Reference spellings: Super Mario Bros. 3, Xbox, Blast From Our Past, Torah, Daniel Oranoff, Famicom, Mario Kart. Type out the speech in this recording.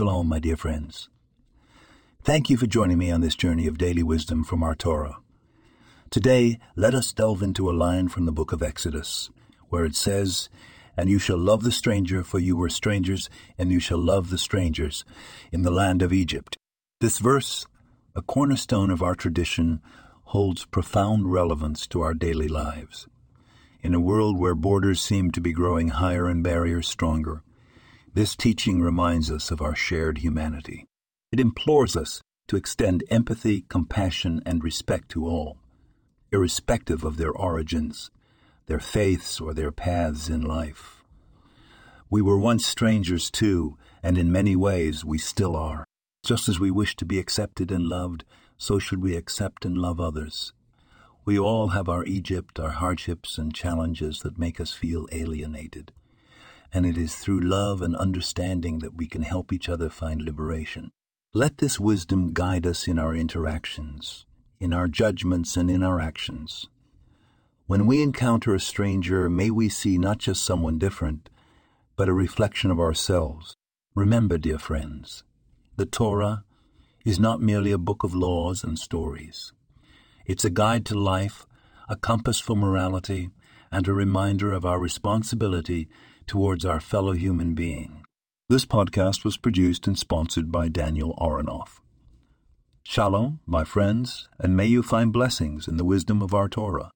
Shalom, my dear friends. Thank you for joining me on this journey of daily wisdom from our Torah. Today, let us delve into a line from the book of Exodus, where it says, "And you shall love the stranger, for you were strangers, and you shall love the strangers in the land of Egypt." This verse, a cornerstone of our tradition, holds profound relevance to our daily lives. In a world where borders seem to be growing higher and barriers stronger, this teaching reminds us of our shared humanity. It implores us to extend empathy, compassion, and respect to all, irrespective of their origins, their faiths, or their paths in life. We were once strangers too, and in many ways we still are. Just as we wish to be accepted and loved, so should we accept and love others. We all have our Egypt, our hardships and challenges that make us feel alienated. And it is through love and understanding that we can help each other find liberation. Let this wisdom guide us in our interactions, in our judgments, and in our actions. When we encounter a stranger, may we see not just someone different, but a reflection of ourselves. Remember, dear friends, the Torah is not merely a book of laws and stories. It's a guide to life, a compass for morality, and a reminder of our responsibility towards our fellow human being. This podcast was produced and sponsored by Daniel Oranoff. Shalom, my friends, and may you find blessings in the wisdom of our Torah.